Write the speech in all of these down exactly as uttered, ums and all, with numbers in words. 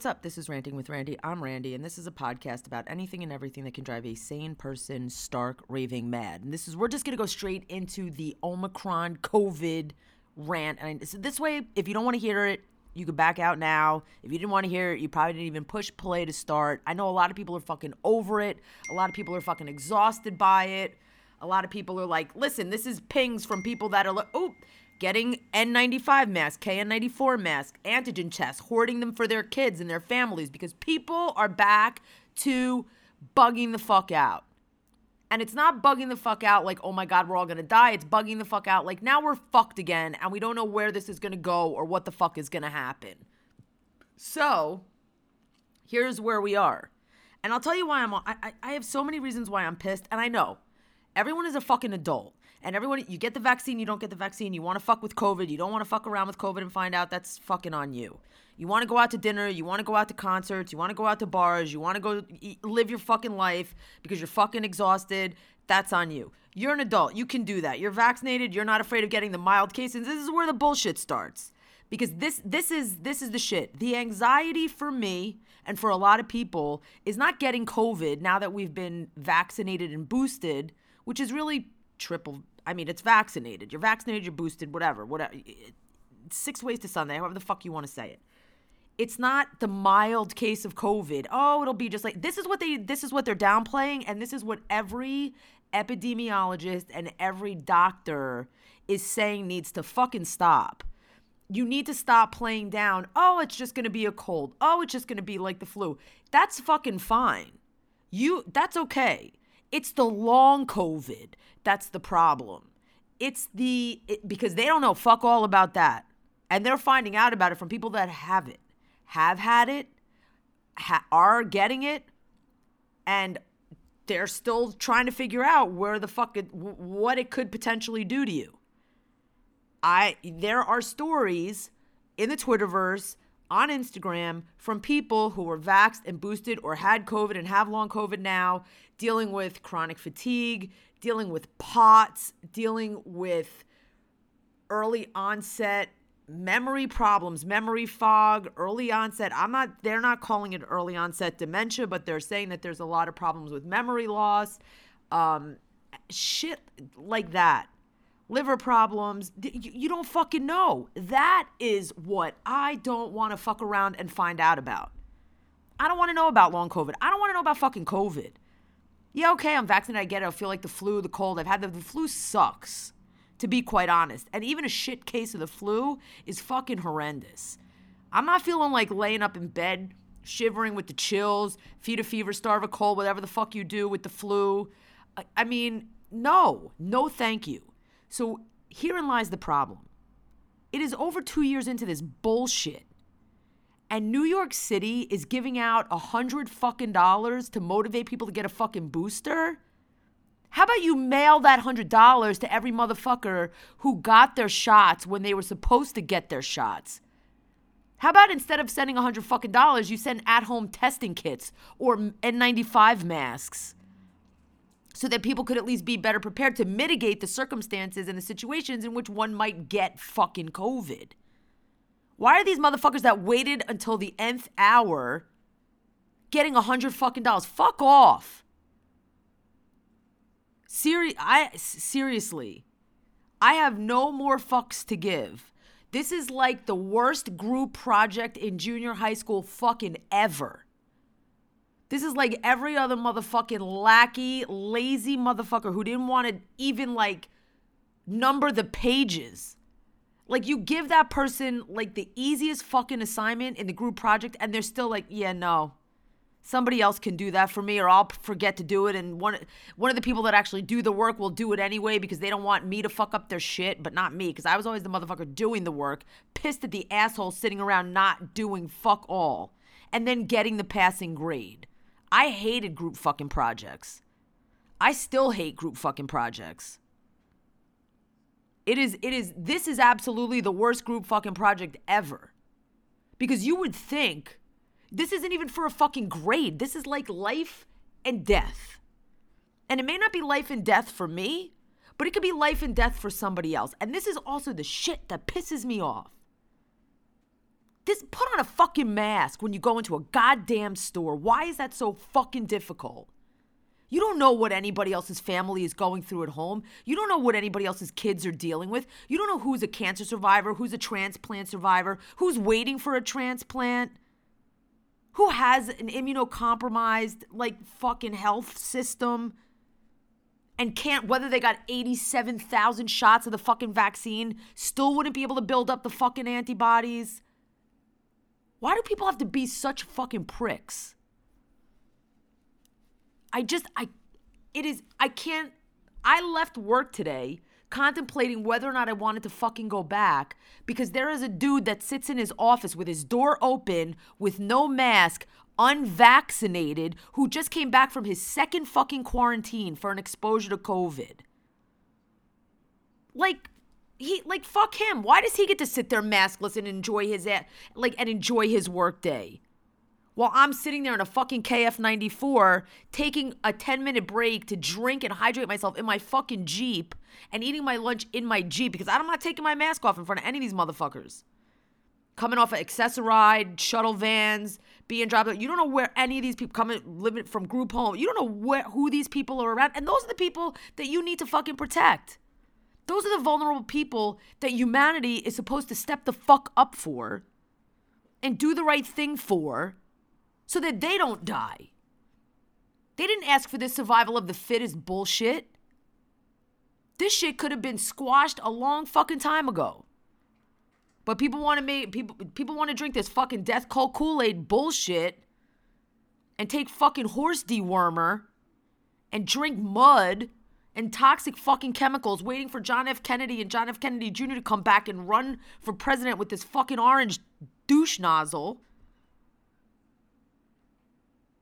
What's up? This is Ranting with Randy. I'm Randy, and this is a podcast about anything and everything that can drive a sane person stark raving mad. And this is, we're just going to go straight into the Omicron COVID rant. And I, so this way, if you don't want to hear it, you can back out now. If you didn't want to hear it, you probably didn't even push play to start. I know a lot of people are fucking over it. A lot of people are fucking exhausted by it. A lot of people are like, listen, this is pings from people that are like, oh, getting N ninety-five masks, K N ninety-four masks, antigen tests, hoarding them for their kids and their families because people are back to bugging the fuck out. And it's not bugging the fuck out like, oh my God, we're all gonna die. It's bugging the fuck out like, now we're fucked again and we don't know where this is gonna go or what the fuck is gonna happen. So here's where we are. And I'll tell you why I'm, I, I, I have so many reasons why I'm pissed, and I know. Everyone is a fucking adult. And everyone, you get the vaccine, you don't get the vaccine, you want to fuck with COVID, you don't want to fuck around with COVID and find out, that's fucking on you. You want to go out to dinner, you want to go out to concerts, you want to go out to bars, you want to go eat, live your fucking life because you're fucking exhausted, that's on you. You're an adult, you can do that. You're vaccinated, you're not afraid of getting the mild cases. This is where the bullshit starts. Because this this is this is the shit. The anxiety for me and for a lot of people is not getting COVID now that we've been vaccinated and boosted, which is really triple, I mean, it's vaccinated. You're vaccinated, you're boosted, whatever, whatever. It's six ways to Sunday, however the fuck you want to say it. It's not the mild case of COVID. Oh, it'll be just like, this is what they, this is what they're downplaying, and this is what every epidemiologist and every doctor is saying needs to fucking stop. You need to stop playing down, oh, it's just going to be a cold. Oh, it's just going to be like the flu. That's fucking fine. You, that's okay. It's the long COVID that's the problem. It's the, it, because they don't know fuck all about that. And they're finding out about it from people that have it, have had it, ha- are getting it, and they're still trying to figure out where the fuck, it, w- what it could potentially do to you. I, there are stories in the Twitterverse, on Instagram, from people who were vaxxed and boosted or had COVID and have long COVID now, dealing with chronic fatigue, dealing with POTS, dealing with early onset memory problems, memory fog, early onset. I'm not, they're not calling it early onset dementia, but they're saying that there's a lot of problems with memory loss, um, shit like that. Liver problems, you don't fucking know. That is what I don't want to fuck around and find out about. I don't want to know about long COVID. I don't want to know about fucking COVID. Yeah, okay, I'm vaccinated, I get it. I feel like the flu, the cold, I've had the, the flu sucks, to be quite honest. And even a shit case of the flu is fucking horrendous. I'm not feeling like laying up in bed, shivering with the chills, feed a fever, starve a cold, whatever the fuck you do with the flu. I, I mean, no, no thank you. So herein lies the problem. It is over two years into this bullshit, and New York City is giving out a hundred fucking dollars to motivate people to get a fucking booster. How about you mail that hundred dollars to every motherfucker who got their shots when they were supposed to get their shots? How about instead of sending a hundred fucking dollars, you send at-home testing kits or N ninety-five masks? So that people could at least be better prepared to mitigate the circumstances and the situations in which one might get fucking COVID. Why are these motherfuckers that waited until the nth hour getting a hundred fucking dollars? Fuck off. Seri- I, seriously, I have no more fucks to give. This is like the worst group project in junior high school fucking ever. This is like every other motherfucking lackey, lazy motherfucker who didn't want to even, like, number the pages. Like, you give that person, like, the easiest fucking assignment in the group project, and they're still like, yeah, no. Somebody else can do that for me, or I'll forget to do it, and one, one of the people that actually do the work will do it anyway because they don't want me to fuck up their shit, but not me, because I was always the motherfucker doing the work, pissed at the asshole sitting around not doing fuck all, and then getting the passing grade. I hated group fucking projects. I still hate group fucking projects. It is, it is, this is absolutely the worst group fucking project ever. Because you would think, this isn't even for a fucking grade. This is like life and death. And it may not be life and death for me, but it could be life and death for somebody else. And this is also the shit that pisses me off. This, put on a fucking mask when you go into a goddamn store. Why is that so fucking difficult? You don't know what anybody else's family is going through at home. You don't know what anybody else's kids are dealing with. You don't know who's a cancer survivor, who's a transplant survivor, who's waiting for a transplant, who has an immunocompromised, like, fucking health system and can't, whether they got eighty-seven thousand shots of the fucking vaccine, still wouldn't be able to build up the fucking antibodies. Why do people have to be such fucking pricks? I just, I, it is, I can't, I left work today contemplating whether or not I wanted to fucking go back because there is a dude that sits in his office with his door open, with no mask, unvaccinated, who just came back from his second fucking quarantine for an exposure to COVID. Like, he, like, fuck him. Why does he get to sit there maskless and enjoy his, like, and enjoy his work day? While I'm sitting there in a fucking K F ninety-four, taking a ten-minute break to drink and hydrate myself in my fucking Jeep and eating my lunch in my Jeep because I'm not taking my mask off in front of any of these motherfuckers. Coming off of Accessoride, shuttle vans, being dropped. You don't know where any of these people coming, living from group home. You don't know where, who these people are around. And those are the people that you need to fucking protect. Those are the vulnerable people that humanity is supposed to step the fuck up for and do the right thing for, so that they don't die. They didn't ask for this survival of the fittest bullshit. This shit could have been squashed a long fucking time ago. But people want to make people people want to drink this fucking death cult Kool-Aid bullshit and take fucking horse dewormer and drink mud and toxic fucking chemicals, waiting for John F. Kennedy and John F. Kennedy Junior to come back and run for president with this fucking orange douche nozzle.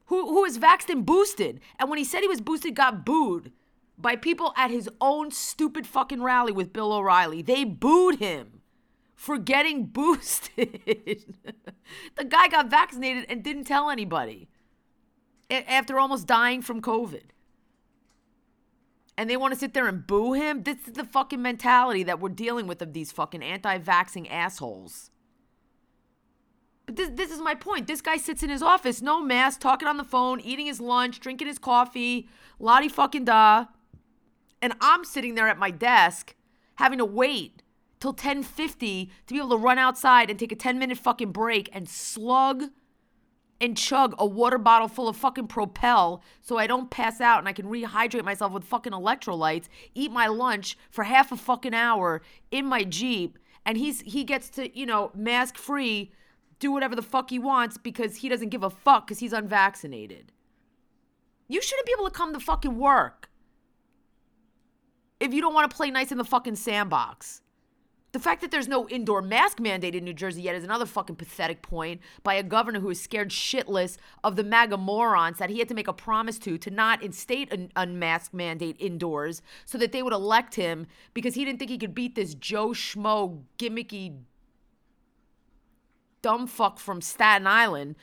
Who who is vaxxed and boosted. And when he said he was boosted, got booed by people at his own stupid fucking rally with Bill O'Reilly. They booed him for getting boosted. The guy got vaccinated and didn't tell anybody after almost dying from COVID. And they want to sit there and boo him? This is the fucking mentality that we're dealing with of these fucking anti-vaxxing assholes. But this, this is my point. This guy sits in his office, no mask, talking on the phone, eating his lunch, drinking his coffee, lottie fucking da. And I'm sitting there at my desk having to wait till ten fifty to be able to run outside and take a ten-minute fucking break and slug and chug a water bottle full of fucking Propel so I don't pass out and I can rehydrate myself with fucking electrolytes, eat my lunch for half a fucking hour in my Jeep, and he's he gets to, you know, mask-free, do whatever the fuck he wants because he doesn't give a fuck because he's unvaccinated. You shouldn't be able to come to fucking work if you don't want to play nice in the fucking sandbox. The fact that there's no indoor mask mandate in New Jersey yet is another fucking pathetic point by a governor who is scared shitless of the MAGA morons that he had to make a promise to to not instate an unmask mandate indoors so that they would elect him because he didn't think he could beat this Joe Schmo gimmicky dumb fuck from Staten Island.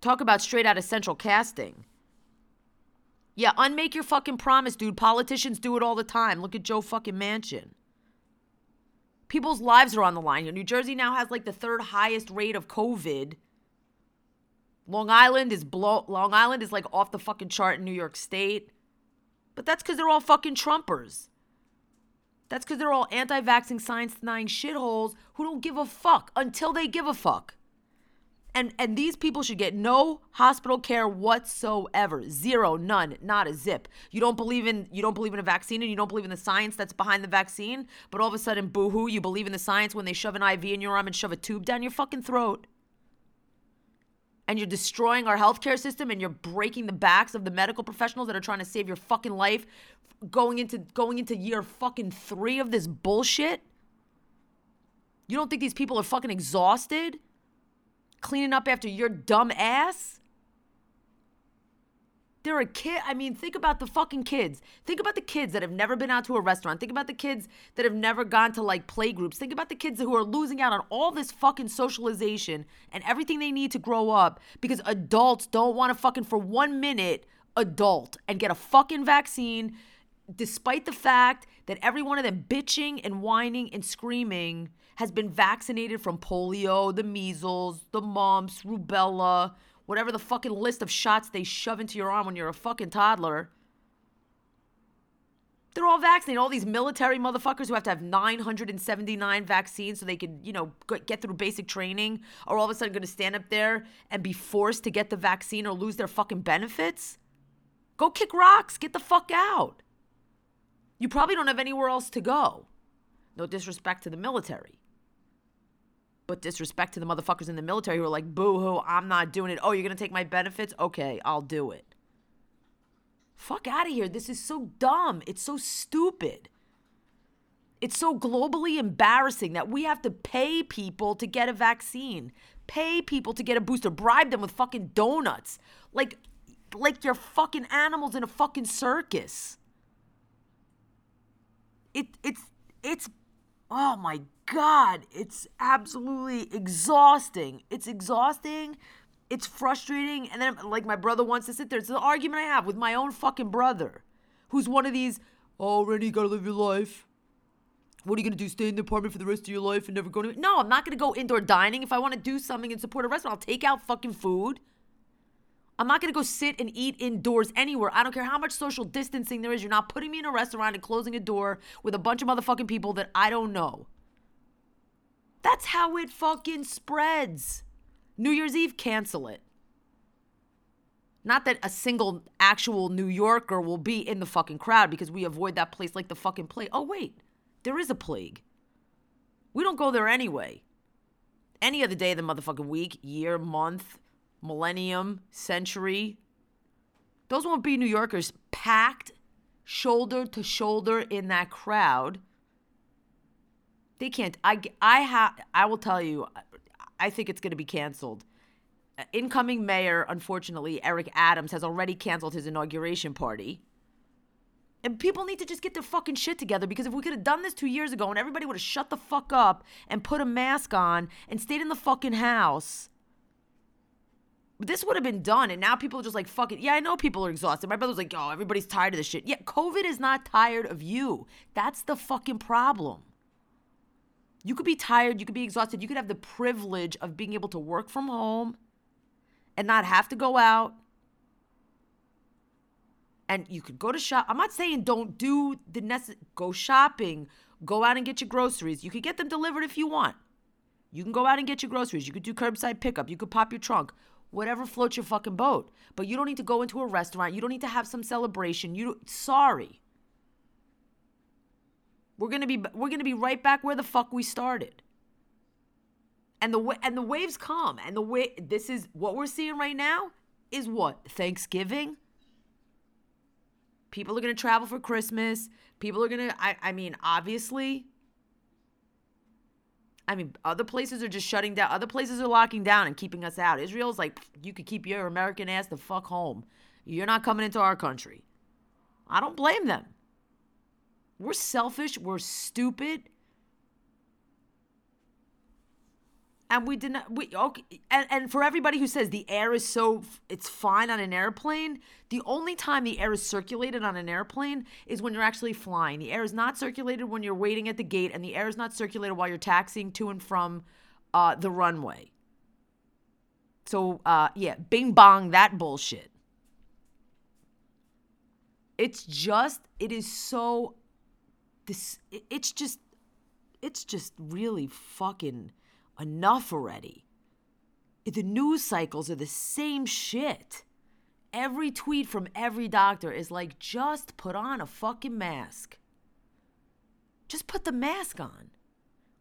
Talk about straight out of central casting. Yeah, unmake your fucking promise, dude. Politicians do it all the time. Look at Joe fucking Manchin. People's lives are on the line here. New Jersey now has like the third highest rate of COVID. Long Island is blow. Long Island is like off the fucking chart in New York State. But that's because they're all fucking Trumpers. That's because they're all anti-vaxxing, science-denying shitholes who don't give a fuck until they give a fuck. And and these people should get no hospital care whatsoever. Zero, none, not a zip. You don't believe in you don't believe in a vaccine and you don't believe in the science that's behind the vaccine, but all of a sudden, boo-hoo, you believe in the science when they shove an I V in your arm and shove a tube down your fucking throat. And you're destroying our healthcare system and you're breaking the backs of the medical professionals that are trying to save your fucking life going into going into year fucking three of this bullshit. You don't think these people are fucking exhausted? Cleaning up after your dumb ass? They're a kid. I mean, think about the fucking kids. Think about the kids that have never been out to a restaurant. Think about the kids that have never gone to like playgroups. Think about the kids who are losing out on all this fucking socialization and everything they need to grow up because adults don't want to fucking for one minute adult and get a fucking vaccine, despite the fact that every one of them bitching and whining and screaming has been vaccinated from polio, the measles, the mumps, rubella, whatever the fucking list of shots they shove into your arm when you're a fucking toddler. They're all vaccinated. All these military motherfuckers who have to have nine hundred seventy-nine vaccines so they can, you know, get through basic training are all of a sudden going to stand up there and be forced to get the vaccine or lose their fucking benefits. Go kick rocks. Get the fuck out. You probably don't have anywhere else to go. No disrespect to the military. But disrespect to the motherfuckers in the military who are like, boo-hoo, I'm not doing it. Oh, you're going to take my benefits? Okay, I'll do it. Fuck out of here. This is so dumb. It's so stupid. It's so globally embarrassing that we have to pay people to get a vaccine. Pay people to get a booster. Bribe them with fucking donuts. Like, like you're fucking animals in a fucking circus. It, it's, it's, oh my God. It's absolutely exhausting. It's exhausting. It's frustrating. And then, like, my brother wants to sit there. It's the argument I have with my own fucking brother, who's one of these, oh, Randy, you gotta live your life. What are you gonna do, stay in the apartment for the rest of your life and never go anywhere? No, I'm not gonna go indoor dining. If I wanna do something and support a restaurant, I'll take out fucking food. I'm not gonna go sit and eat indoors anywhere. I don't care how much social distancing there is. You're not putting me in a restaurant and closing a door with a bunch of motherfucking people that I don't know. That's how it fucking spreads. New Year's Eve, cancel it. Not that a single actual New Yorker will be in the fucking crowd because we avoid that place like the fucking plague. Oh, wait. There is a plague. We don't go there anyway. Any other day of the motherfucking week, year, month, millennium, century. Those won't be New Yorkers packed shoulder to shoulder in that crowd. They can't. I, I, ha, I will tell you... I think it's going to be canceled. Incoming mayor, unfortunately, Eric Adams, has already canceled his inauguration party. And people need to just get their fucking shit together, because if we could have done this two years ago and everybody would have shut the fuck up and put a mask on and stayed in the fucking house, this would have been done. And now people are just like, fuck it. Yeah, I know people are exhausted. My brother was like, oh, everybody's tired of this shit. Yeah, COVID is not tired of you. That's the fucking problem. You could be tired, you could be exhausted, you could have the privilege of being able to work from home and not have to go out. And you could go to shop. I'm not saying don't do the necessary, go shopping, go out and get your groceries. You could get them delivered if you want. You can go out and get your groceries. You could do curbside pickup. You could pop your trunk. Whatever floats your fucking boat. But you don't need to go into a restaurant. You don't need to have some celebration. You sorry. We're gonna be we're gonna be right back where the fuck we started. And the and the waves come, and the way this is what we're seeing right now is what? Thanksgiving. People are gonna travel for Christmas. People are gonna I, I mean obviously. I mean other places are just shutting down. Other places are locking down and keeping us out. Israel's like, you could keep your American ass the fuck home. You're not coming into our country. I don't blame them. We're selfish, we're stupid, and we did not, we, okay, and, and for everybody who says the air is so, it's fine on an airplane, the only time the air is circulated on an airplane is when you're actually flying. The air is not circulated when you're waiting at the gate, and the air is not circulated while you're taxiing to and from uh, the runway. So, uh, yeah, bing bong, that bullshit. It's just, it is so... This, it's just, it's just really fucking enough already. The news cycles are the same shit. Every tweet from every doctor is like, just put on a fucking mask. Just put the mask on.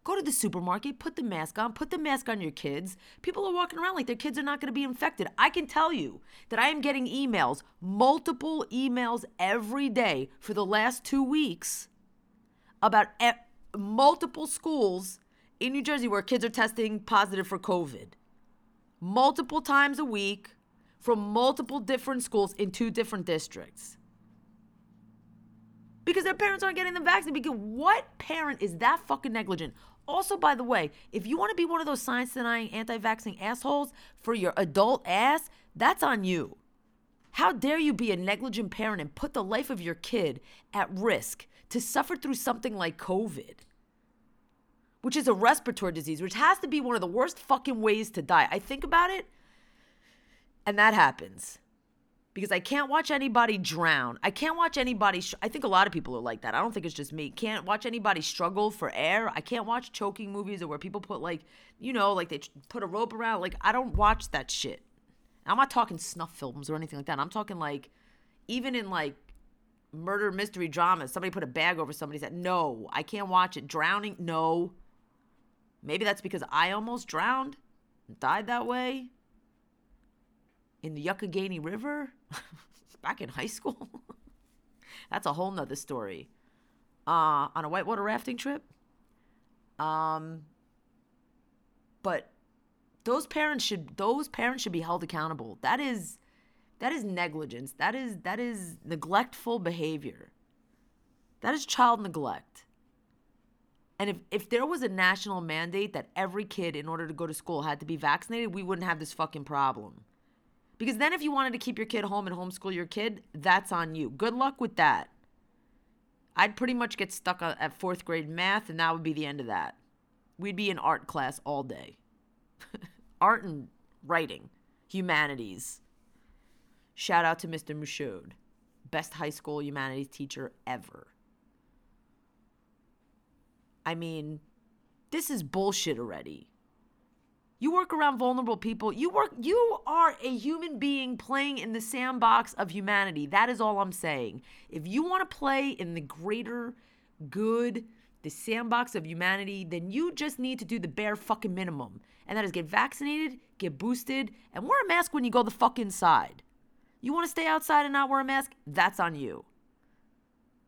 Go to the supermarket, put the mask on, put the mask on your kids. People are walking around like their kids are not going to be infected. I can tell you that I am getting emails, multiple emails every day for the last two weeks about multiple schools in New Jersey where kids are testing positive for COVID. Multiple times a week from multiple different schools in two different districts. Because their parents aren't getting them vaccinated. Because what parent is that fucking negligent? Also, by the way, if you want to be one of those science-denying, anti-vaxxing assholes for your adult ass, that's on you. How dare you be a negligent parent and put the life of your kid at risk to suffer through something like COVID, which is a respiratory disease, which has to be one of the worst fucking ways to die. I think about it, and that happens. Because I can't watch anybody drown. I can't watch anybody, sh- I think a lot of people are like that. I don't think it's just me. Can't watch anybody struggle for air. I can't watch choking movies or where people put like, you know, like they put a rope around. Like, I don't watch that shit. I'm not talking snuff films or anything like that. I'm talking like, even in like murder mystery dramas, somebody put a bag over somebody's head. No, I can't watch it. Drowning, no. Maybe that's because I almost drowned and died that way. In the Yuccoganey River, back in high school. That's a whole nother story. Uh, on a whitewater rafting trip. Um, but those parents should those parents should be held accountable. That is that is negligence. That is that is neglectful behavior. That is child neglect. And if, if there was a national mandate that every kid, in order to go to school, had to be vaccinated, we wouldn't have this fucking problem. Because then if you wanted to keep your kid home and homeschool your kid, that's on you. Good luck with that. I'd pretty much get stuck at fourth grade math, and that would be the end of that. We'd be in art class all day. Art and writing. Humanities. Shout out to Mister Michaud. Best high school humanities teacher ever. I mean, this is bullshit already. You work around vulnerable people. You work. You are a human being playing in the sandbox of humanity. That is all I'm saying. If you want to play in the greater good, the sandbox of humanity, then you just need to do the bare fucking minimum. And that is get vaccinated, get boosted, and wear a mask when you go the fuck inside. You want to stay outside and not wear a mask? That's on you.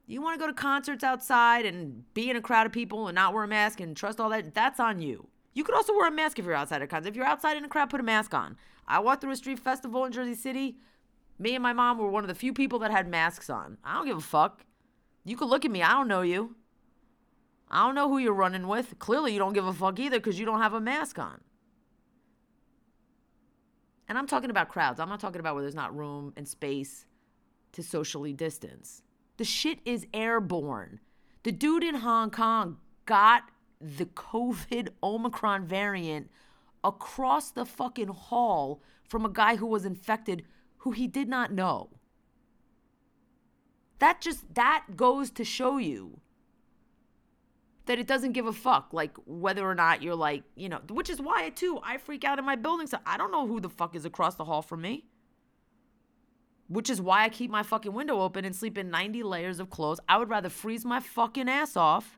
You want to go to concerts outside and be in a crowd of people and not wear a mask and trust all that? That's on you. You could also wear a mask if you're outside of concerts. If you're outside in a crowd, put a mask on. I walked through a street festival in Jersey City. Me and my mom were one of the few people that had masks on. I don't give a fuck. You could look at me. I don't know you. I don't know who you're running with. Clearly, you don't give a fuck either because you don't have a mask on. And I'm talking about crowds. I'm not talking about where there's not room and space to socially distance. The shit is airborne. The dude in Hong Kong got the COVID Omicron variant across the fucking hall from a guy who was infected who he did not know. That just, that goes to show you that it doesn't give a fuck, like, whether or not you're like, you know, which is why, too, I freak out in my building. So I don't know who the fuck is across the hall from me, which is why I keep my fucking window open and sleep in ninety layers of clothes. I would rather freeze my fucking ass off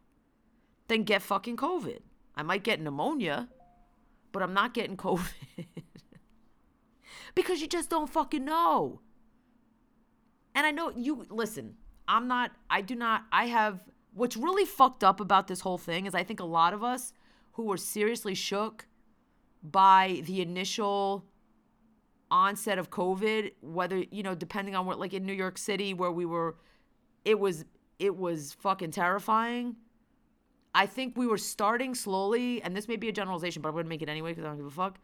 then get fucking COVID. I might get pneumonia, but I'm not getting COVID. Because you just don't fucking know. And I know you, listen, I'm not, I do not, I have, what's really fucked up about this whole thing is I think a lot of us who were seriously shook by the initial onset of COVID, whether, you know, depending on what, like in New York City where we were, it was, it was fucking terrifying. I think we were starting slowly, and this may be a generalization, but I'm going to make it anyway because I don't give a fuck.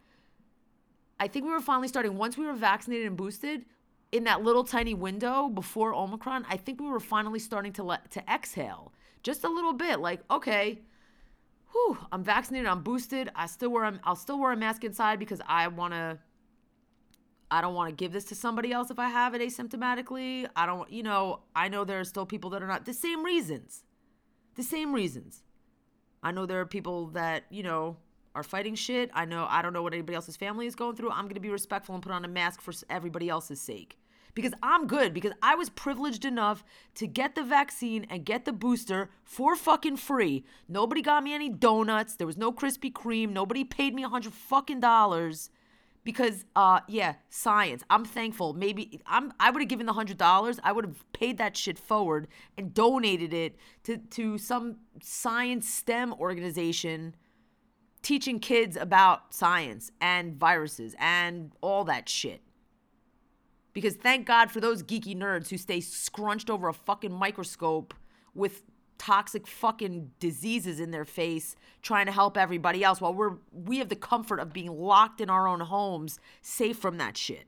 I think we were finally starting, once we were vaccinated and boosted, in that little tiny window before Omicron, I think we were finally starting to let, to exhale just a little bit. Like, okay, whew, I'm vaccinated, I'm boosted, I still wear a, I'll still wear a mask inside because I want to, I don't want to give this to somebody else if I have it asymptomatically. I don't, you know, I know there are still people that are not, the same reasons, the same reasons. I know there are people that, you know, are fighting shit. I know, I don't know what anybody else's family is going through. I'm going to be respectful and put on a mask for everybody else's sake. Because I'm good. Because I was privileged enough to get the vaccine and get the booster for fucking free. Nobody got me any donuts. There was no Krispy Kreme. Nobody paid me a hundred fucking dollars. Because, uh, yeah, science. I'm thankful. Maybe I'm, I would have given the one hundred dollars. I would have paid that shit forward and donated it to, to some science STEM organization teaching kids about science and viruses and all that shit. Because thank God for those geeky nerds who stay scrunched over a fucking microscope with toxic fucking diseases in their face trying to help everybody else while we're we have the comfort of being locked in our own homes, safe from that shit.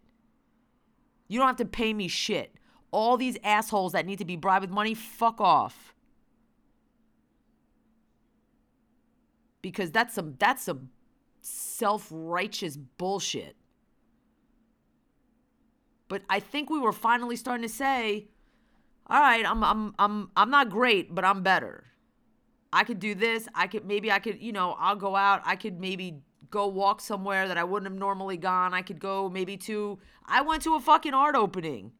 You don't have to pay me shit. All these assholes that need to be bribed with money, fuck off. Because that's some that's some self-righteous bullshit. But I think we were finally starting to say, all right, I'm I'm I'm I'm not great, but I'm better. I could do this. I could maybe I could, you know, I'll go out. I could maybe go walk somewhere that I wouldn't have normally gone. I could go maybe to I went to a fucking art opening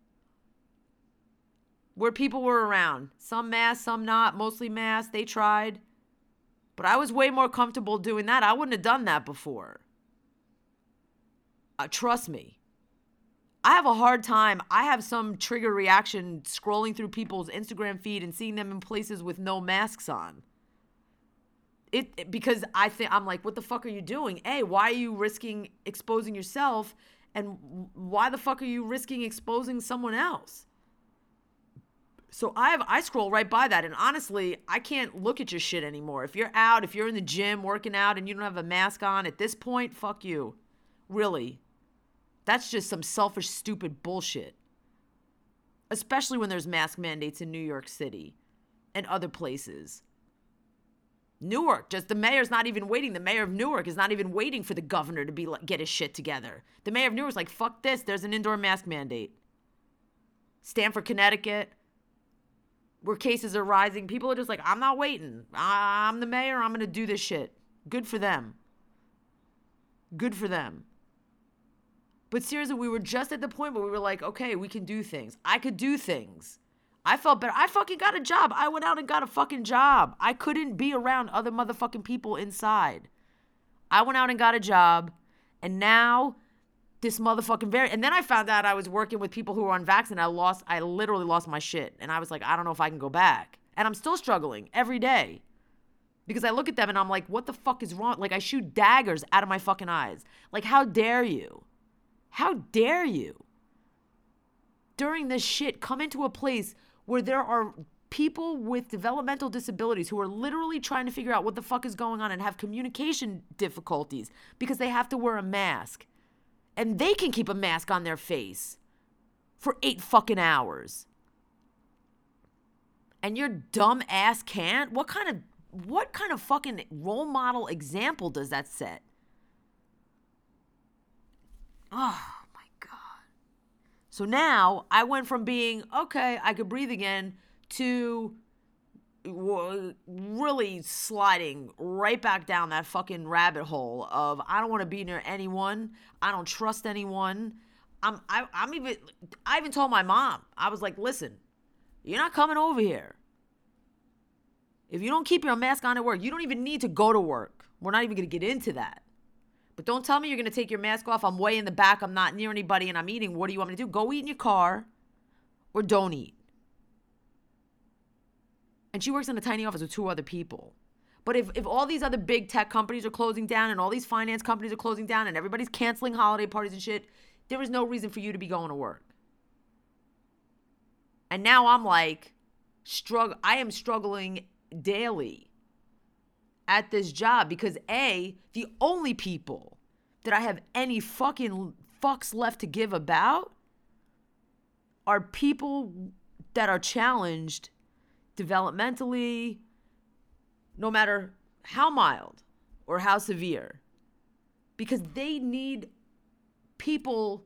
where people were around. Some masked, some not, mostly masked. They tried. But I was way more comfortable doing that. I wouldn't have done that before. Uh, trust me. I have a hard time. I have some trigger reaction scrolling through people's Instagram feed and seeing them in places with no masks on. It, it because I think I'm like, what the fuck are you doing? A, why are you risking exposing yourself? And why the fuck are you risking exposing someone else? So I have I scroll right by that, and honestly, I can't look at your shit anymore. If you're out, if you're in the gym working out and you don't have a mask on, at this point, fuck you. Really. That's just some selfish, stupid bullshit. Especially when there's mask mandates in New York City and other places. Newark, just the mayor's not even waiting. The mayor of Newark is not even waiting for the governor to be get his shit together. The mayor of Newark's like, fuck this, there's an indoor mask mandate. Stamford, Connecticut, where cases are rising, people are just like, I'm not waiting. I'm the mayor. I'm going to do this shit. Good for them. Good for them. But seriously, we were just at the point where we were like, okay, we can do things. I could do things. I felt better. I fucking got a job. I went out and got a fucking job. I couldn't be around other motherfucking people inside. I went out and got a job. And now this motherfucking variant. And then I found out I was working with people who were unvaccinated. I lost, I literally lost my shit. And I was like, I don't know if I can go back. And I'm still struggling every day because I look at them and I'm like, what the fuck is wrong? Like I shoot daggers out of my fucking eyes. Like, how dare you? How dare you? During this shit, come into a place where there are people with developmental disabilities who are literally trying to figure out what the fuck is going on and have communication difficulties because they have to wear a mask. And they can keep a mask on their face for eight fucking hours. And your dumb ass can't? What kind of what kind of fucking role model example does that set? Oh my God. So now I went from being, okay, I could breathe again to really sliding right back down that fucking rabbit hole of I don't want to be near anyone. I don't trust anyone. I'm I, I'm even I even told my mom. I was like, listen, you're not coming over here. If you don't keep your mask on at work, you don't even need to go to work. We're not even going to get into that. But don't tell me you're going to take your mask off. I'm way in the back. I'm not near anybody and I'm eating. What do you want me to do? Go eat in your car or don't eat. And she works in a tiny office with two other people. But if, if all these other big tech companies are closing down and all these finance companies are closing down and everybody's canceling holiday parties and shit, there is no reason for you to be going to work. And now I'm like, struggle. I am struggling daily at this job because A, the only people that I have any fucking fucks left to give about are people that are challenged developmentally, no matter how mild or how severe, because they need people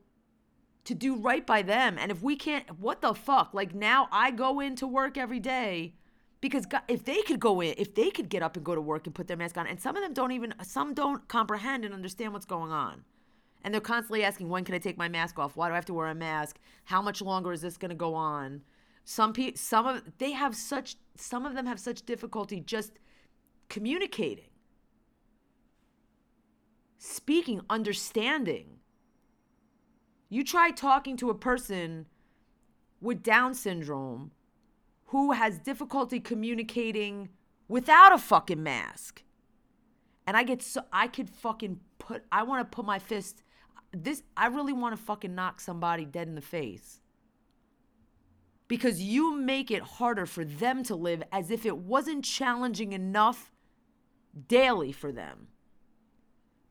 to do right by them. And if we can't, what the fuck? Like now I go into work every day because God, if they could go in, if they could get up and go to work and put their mask on, and some of them don't even, some don't comprehend and understand what's going on. And they're constantly asking, when can I take my mask off? Why do I have to wear a mask? How much longer is this going to go on? Some people, some of they have such, some of them have such difficulty just communicating, speaking, understanding. You try talking to a person with Down syndrome who has difficulty communicating without a fucking mask. And I get so, I could fucking put, I want to put my fist, this, I really want to fucking knock somebody dead in the face. Because you make it harder for them to live as if it wasn't challenging enough daily for them.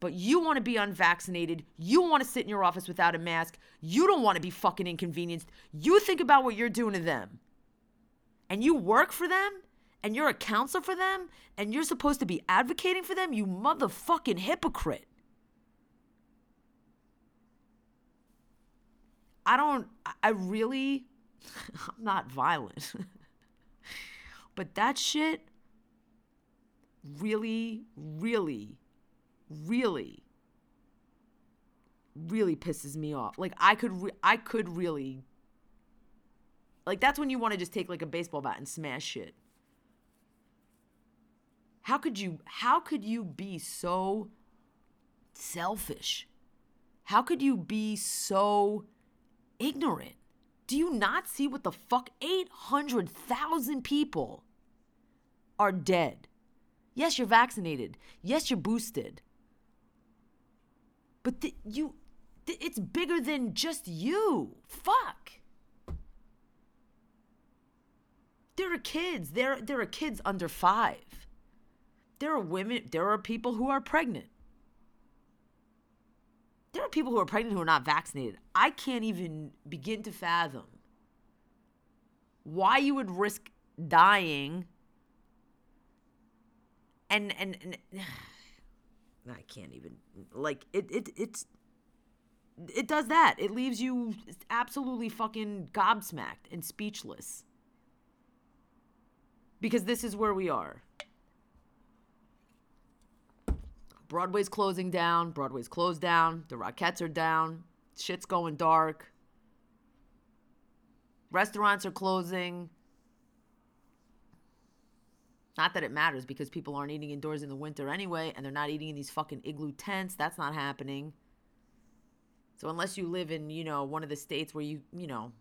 but you want to be unvaccinated. You want to sit in your office without a mask. You don't want to be fucking inconvenienced. You think about what you're doing to them. And you work for them, and you're a counselor for them, and you're supposed to be advocating for them, you motherfucking hypocrite. I don't, I really, I'm not violent. But that shit really, really, really, really pisses me off. Like, I could, re- I could really, like, that's when you want to just take, like, a baseball bat and smash shit. How could you, how could you be so selfish? How could you be so ignorant? Do you not see what the fuck? eight hundred thousand people are dead. Yes, you're vaccinated. Yes, you're boosted. But th- you, th- it's bigger than just you. Fuck. There are kids. There, there are kids under five. There are women. There are people who are pregnant. There are people who are pregnant who are not vaccinated. I can't even begin to fathom why you would risk dying. And, and, and I can't even, like, it, it, it's, it does that. It leaves you absolutely fucking gobsmacked and speechless. Because this is where we are. Broadway's closing down. Broadway's closed down. The Rockettes are down. Shit's going dark. Restaurants are closing. Not that it matters because people aren't eating indoors in the winter anyway, and they're not eating in these fucking igloo tents. That's not happening. So unless you live in, you know, one of the states where you, you know,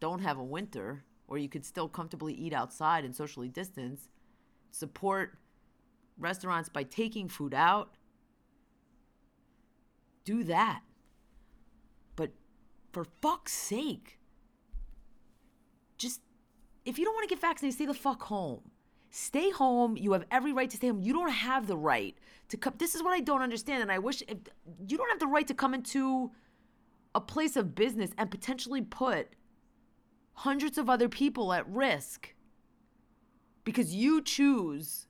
don't have a winter, or you could still comfortably eat outside and socially distance, support restaurants by taking food out. Do that. But for fuck's sake, just, if you don't want to get vaccinated, stay the fuck home. Stay home. You have every right to stay home. You don't have the right to come. This is what I don't understand. And I wish, if, you don't have the right to come into a place of business and potentially put hundreds of other people at risk because you choose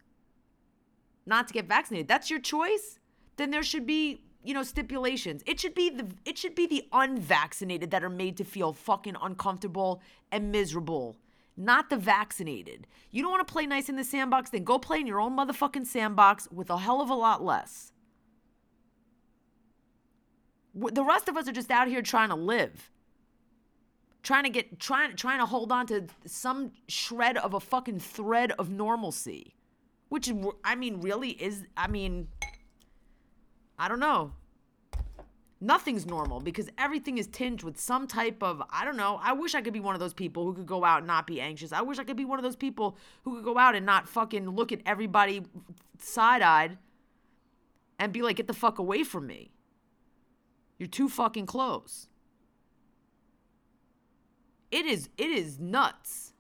not to get vaccinated. That's your choice. Then there should be, you know, stipulations. It should be the it should be the unvaccinated that are made to feel fucking uncomfortable and miserable, not the vaccinated. You don't want to play nice in the sandbox, then go play in your own motherfucking sandbox with a hell of a lot less. The rest of us are just out here trying to live. Trying to get trying trying to hold on to some shred of a fucking thread of normalcy. Which, I mean, really is, I mean, I don't know. Nothing's normal because everything is tinged with some type of, I don't know. I wish I could be one of those people who could go out and not be anxious. I wish I could be one of those people who could go out and not fucking look at everybody side-eyed and be like, get the fuck away from me. You're too fucking close. It is, it is nuts.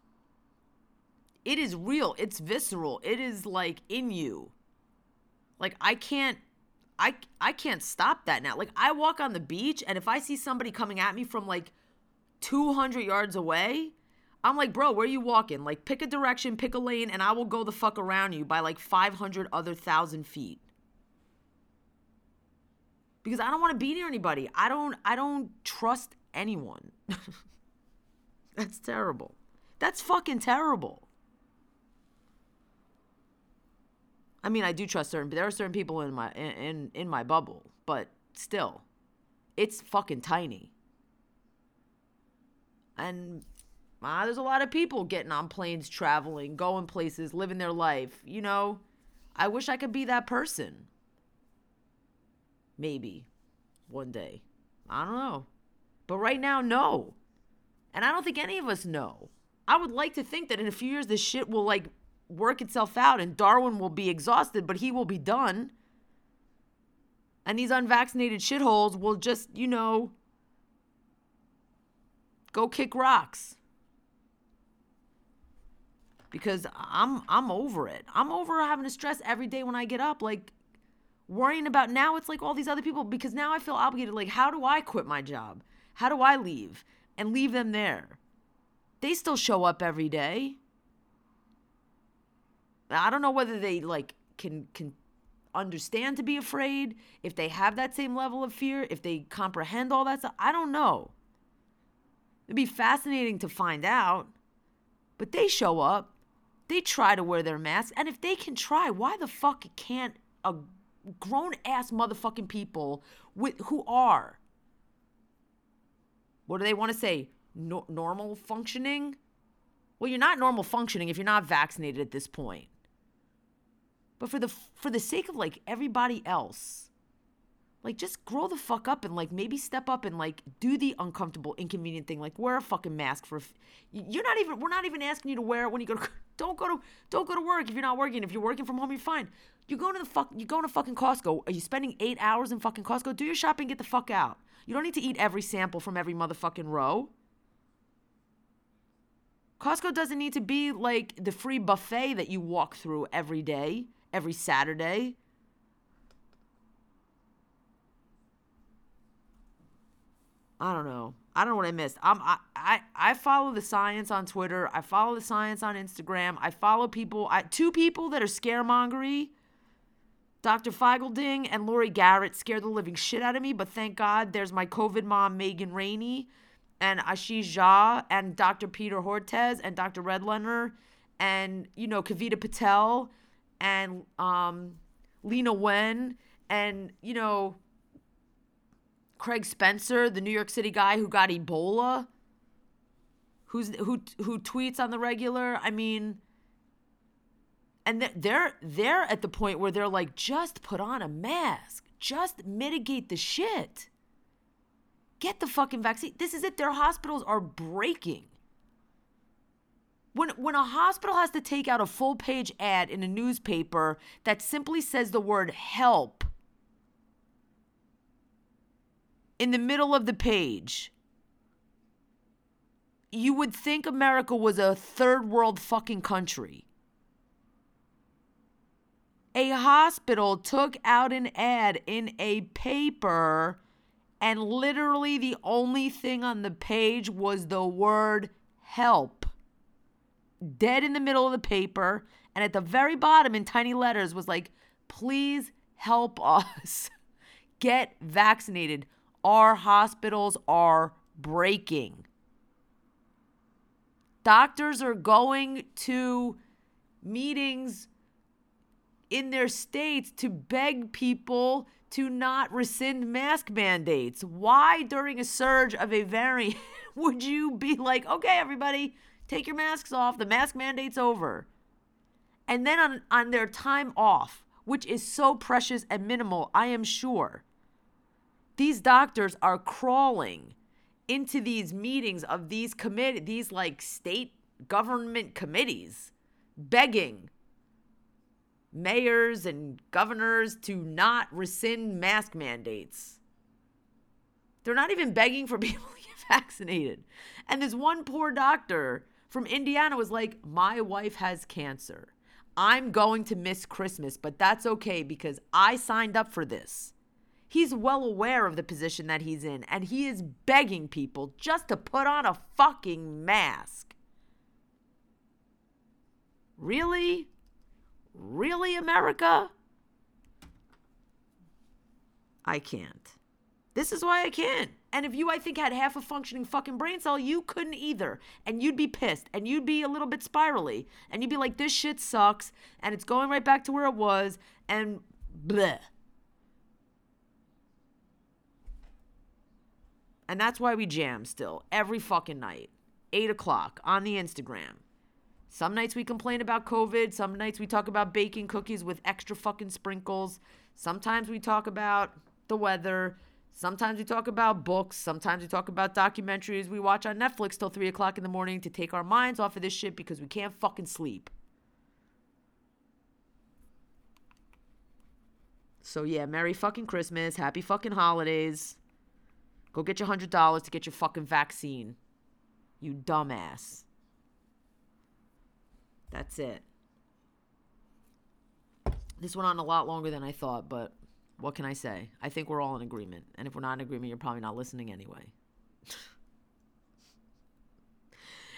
It is real. It's visceral. It is, like, in you. Like, I can't, I, I can't stop that now. Like, I walk on the beach, and if I see somebody coming at me from, like, two hundred yards away, I'm like, bro, where are you walking? Like, pick a direction, pick a lane, and I will go the fuck around you by, like, five hundred other thousand feet. Because I don't want to be near anybody. I don't, I don't trust anyone. That's terrible. That's fucking terrible. I mean, I do trust certain, but there are certain people in my in in my bubble, but still, it's fucking tiny. And ah, there's a lot of people getting on planes, traveling, going places, living their life. You know, I wish I could be that person. Maybe one day. I don't know. But right now, no. And I don't think any of us know. I would like to think that in a few years, this shit will, like, work itself out, and Darwin will be exhausted, but he will be done. And these unvaccinated shitholes will just, you know, go kick rocks. Because I'm I'm over it. I'm over having to stress every day when I get up. Like, worrying about now it's like all these other people, because now I feel obligated. Like, how do I quit my job? How do I leave and leave them there? They still show up every day. I don't know whether they like can can understand to be afraid, if they have that same level of fear, if they comprehend all that stuff. I don't know. It'd be fascinating to find out. But they show up. They try to wear their masks. And if they can try, why the fuck can't a grown-ass motherfucking people with who are, what do they want to say, no, normal functioning? Well, you're not normal functioning if you're not vaccinated at this point. But for the for the sake of, like, everybody else, like, just grow the fuck up and, like, maybe step up and, like, do the uncomfortable, inconvenient thing. Like, wear a fucking mask for – you're not even – we're not even asking you to wear it when you go to – don't go to don't go to work if you're not working. If you're working from home, you're fine. You're going to the fuck – you're going to fucking Costco. Are you spending eight hours in fucking Costco? Do your shopping, get the fuck out. You don't need to eat every sample from every motherfucking row. Costco doesn't need to be, like, the free buffet that you walk through every day. Every Saturday. I don't know. I don't know what I missed. I'm, I, I, I follow the science on Twitter. I follow the science on Instagram. I follow people. I, two people that are scaremongery. Doctor Feigelding and Lori Garrett scare the living shit out of me. But thank God there's my COVID mom, Megan Rainey. And Ashish Jha. And Doctor Peter Hortez. And Doctor Red Leonard. And, you know, Kavita Patel. And um, Lena Wen, and, you know, Craig Spencer, the New York City guy who got Ebola, who's who who tweets on the regular. I mean, and they're they're at the point where they're like, just put on a mask, just mitigate the shit, get the fucking vaccine. This is it. Their hospitals are breaking. When when a hospital has to take out a full-page ad in a newspaper that simply says the word help in the middle of the page, you would think America was a third-world fucking country. A hospital took out an ad in a paper, and literally the only thing on the page was the word help. Dead in the middle of the paper, and at the very bottom in tiny letters was like, please help us get vaccinated. Our hospitals are breaking. Doctors are going to meetings in their states to beg people to not rescind mask mandates. Why, during a surge of a variant, would you be like, okay, everybody, take your masks off. The mask mandate's over. And then on, on their time off, which is so precious and minimal, I am sure, these doctors are crawling into these meetings of these committee, these like state government committees, begging mayors and governors to not rescind mask mandates. They're not even begging for people to get vaccinated. And this one poor doctor from Indiana was like, my wife has cancer. I'm going to miss Christmas, but that's okay because I signed up for this. He's well aware of the position that he's in, and he is begging people just to put on a fucking mask. Really? Really, America? I can't. This is why I can't. And if you, I think, had half a functioning fucking brain cell, you couldn't either. And you'd be pissed. And you'd be a little bit spirally. And you'd be like, this shit sucks. And it's going right back to where it was. And bleh. And that's why we jam still. Every fucking night. eight o'clock on the Instagram. Some nights we complain about COVID. Some nights we talk about baking cookies with extra fucking sprinkles. Sometimes we talk about the weather. Sometimes we talk about books. Sometimes we talk about documentaries we watch on Netflix till three o'clock in the morning to take our minds off of this shit because we can't fucking sleep. So yeah, Merry fucking Christmas. Happy fucking holidays. Go get your one hundred dollars to get your fucking vaccine. You dumbass. That's it. This went on a lot longer than I thought, but What can I say? I think we're all in agreement. And if we're not in agreement, you're probably not listening anyway.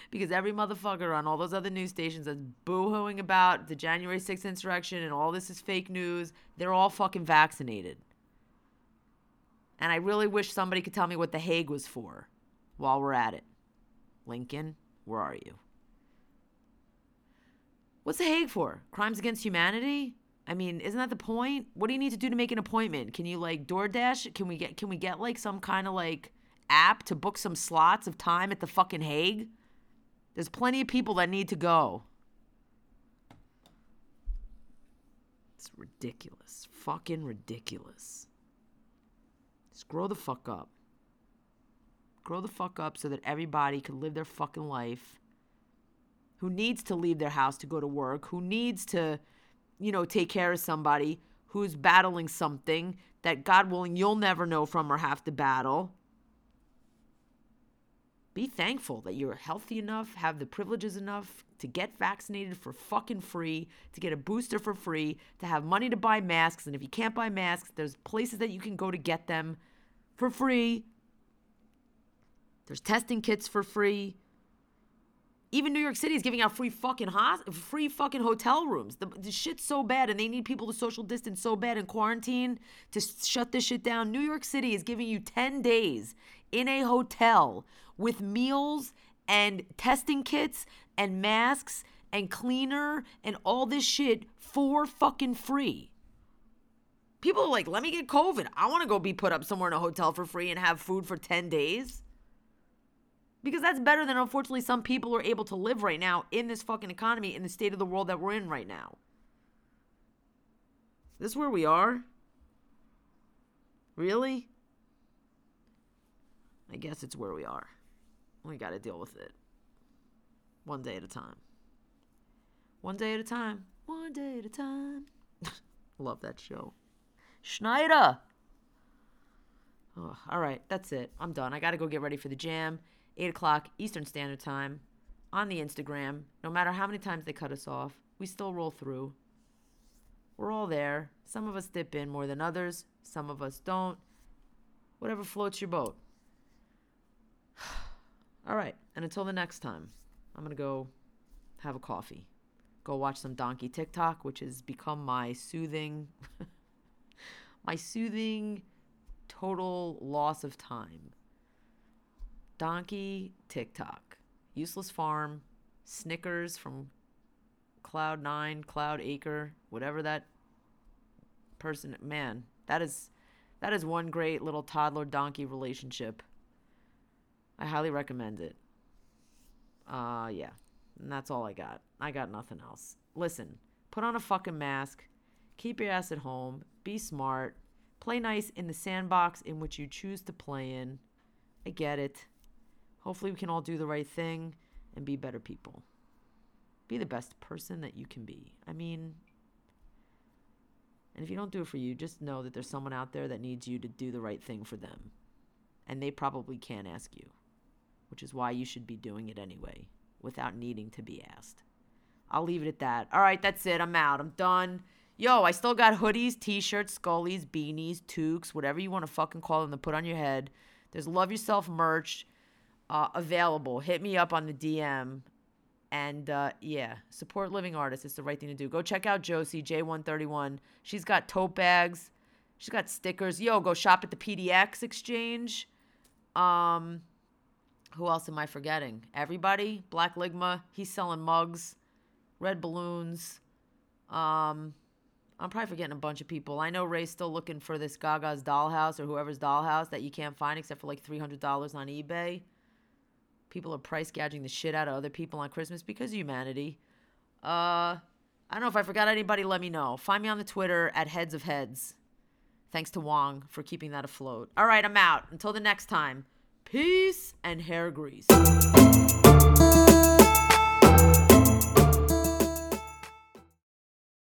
Because every motherfucker on all those other news stations that's boohooing about the January sixth insurrection and all this is fake news, they're all fucking vaccinated. And I really wish somebody could tell me what The Hague was for while we're at it. Lincoln, where are you? What's The Hague for? Crimes against humanity? I mean, isn't that the point? What do you need to do to make an appointment? Can you like DoorDash? Can we get can we get like some kind of like app to book some slots of time at the fucking Hague? There's plenty of people that need to go. It's ridiculous. Fucking ridiculous. Just grow the fuck up. Grow the fuck up so that everybody can live their fucking life. Who needs to leave their house to go to work, who needs to, you know, take care of somebody who's battling something that, God willing, you'll never know from or have to battle. Be thankful that you're healthy enough, have the privileges enough to get vaccinated for fucking free, to get a booster for free, to have money to buy masks. And if you can't buy masks, there's places that you can go to get them for free. There's testing kits for free. Even New York City is giving out free fucking ho- free fucking hotel rooms. The, the shit's so bad, and they need people to social distance so bad and quarantine to sh- shut this shit down. New York City is giving you ten days in a hotel with meals and testing kits and masks and cleaner and all this shit for fucking free. People are like, let me get COVID. I want to go be put up somewhere in a hotel for free and have food for ten days. Because that's better than, unfortunately, some people are able to live right now in this fucking economy, in the state of the world that we're in right now. This is where we are? Really? I guess it's where we are. We got to deal with it. One day at a time. One day at a time. One day at a time. Love that show. Schneider! Oh, all right, that's it. I'm done. I got to go get ready for the jam. eight o'clock Eastern Standard Time on the Instagram. No matter how many times they cut us off, we still roll through. We're all there. Some of us dip in more than others. Some of us don't. Whatever floats your boat. All right. And until the next time, I'm going to go have a coffee. Go watch some Donkey TikTok, which has become my soothing, my soothing total loss of time. Donkey TikTok, Useless Farm, Snickers from Cloud Nine, Cloud Acre, whatever that person, man, that is, that is one great little toddler donkey relationship. I highly recommend it. Uh, yeah, and that's all I got. I got nothing else. Listen, put on a fucking mask, keep your ass at home, be smart, play nice in the sandbox in which you choose to play in. I get it. Hopefully we can all do the right thing and be better people. Be the best person that you can be. I mean, and if you don't do it for you, just know that there's someone out there that needs you to do the right thing for them. And they probably can't ask you, which is why you should be doing it anyway, without needing to be asked. I'll leave it at that. All right, that's it. I'm out. I'm done. Yo, I still got hoodies, t-shirts, scullies, beanies, toques, whatever you want to fucking call them to put on your head. There's Love Yourself merch. Uh, available. Hit me up on the D M. And uh, yeah, support living artists. It's the right thing to do. Go check out Josie, J one thirty-one. She's got tote bags. She's got stickers. Yo, go shop at the P D X exchange. Um, who else am I forgetting? Everybody. Black Ligma. He's selling mugs. Red Balloons. Um, I'm probably forgetting a bunch of people. I know Ray's still looking for this Gaga's Dollhouse or whoever's Dollhouse that you can't find except for like three hundred dollars on eBay. People are price gouging the shit out of other people on Christmas because of humanity. Uh, I don't know if I forgot anybody. Let me know. Find me on the Twitter at Heads of Heads. Thanks to Wong for keeping that afloat. All right, I'm out. Until the next time. Peace and hair grease.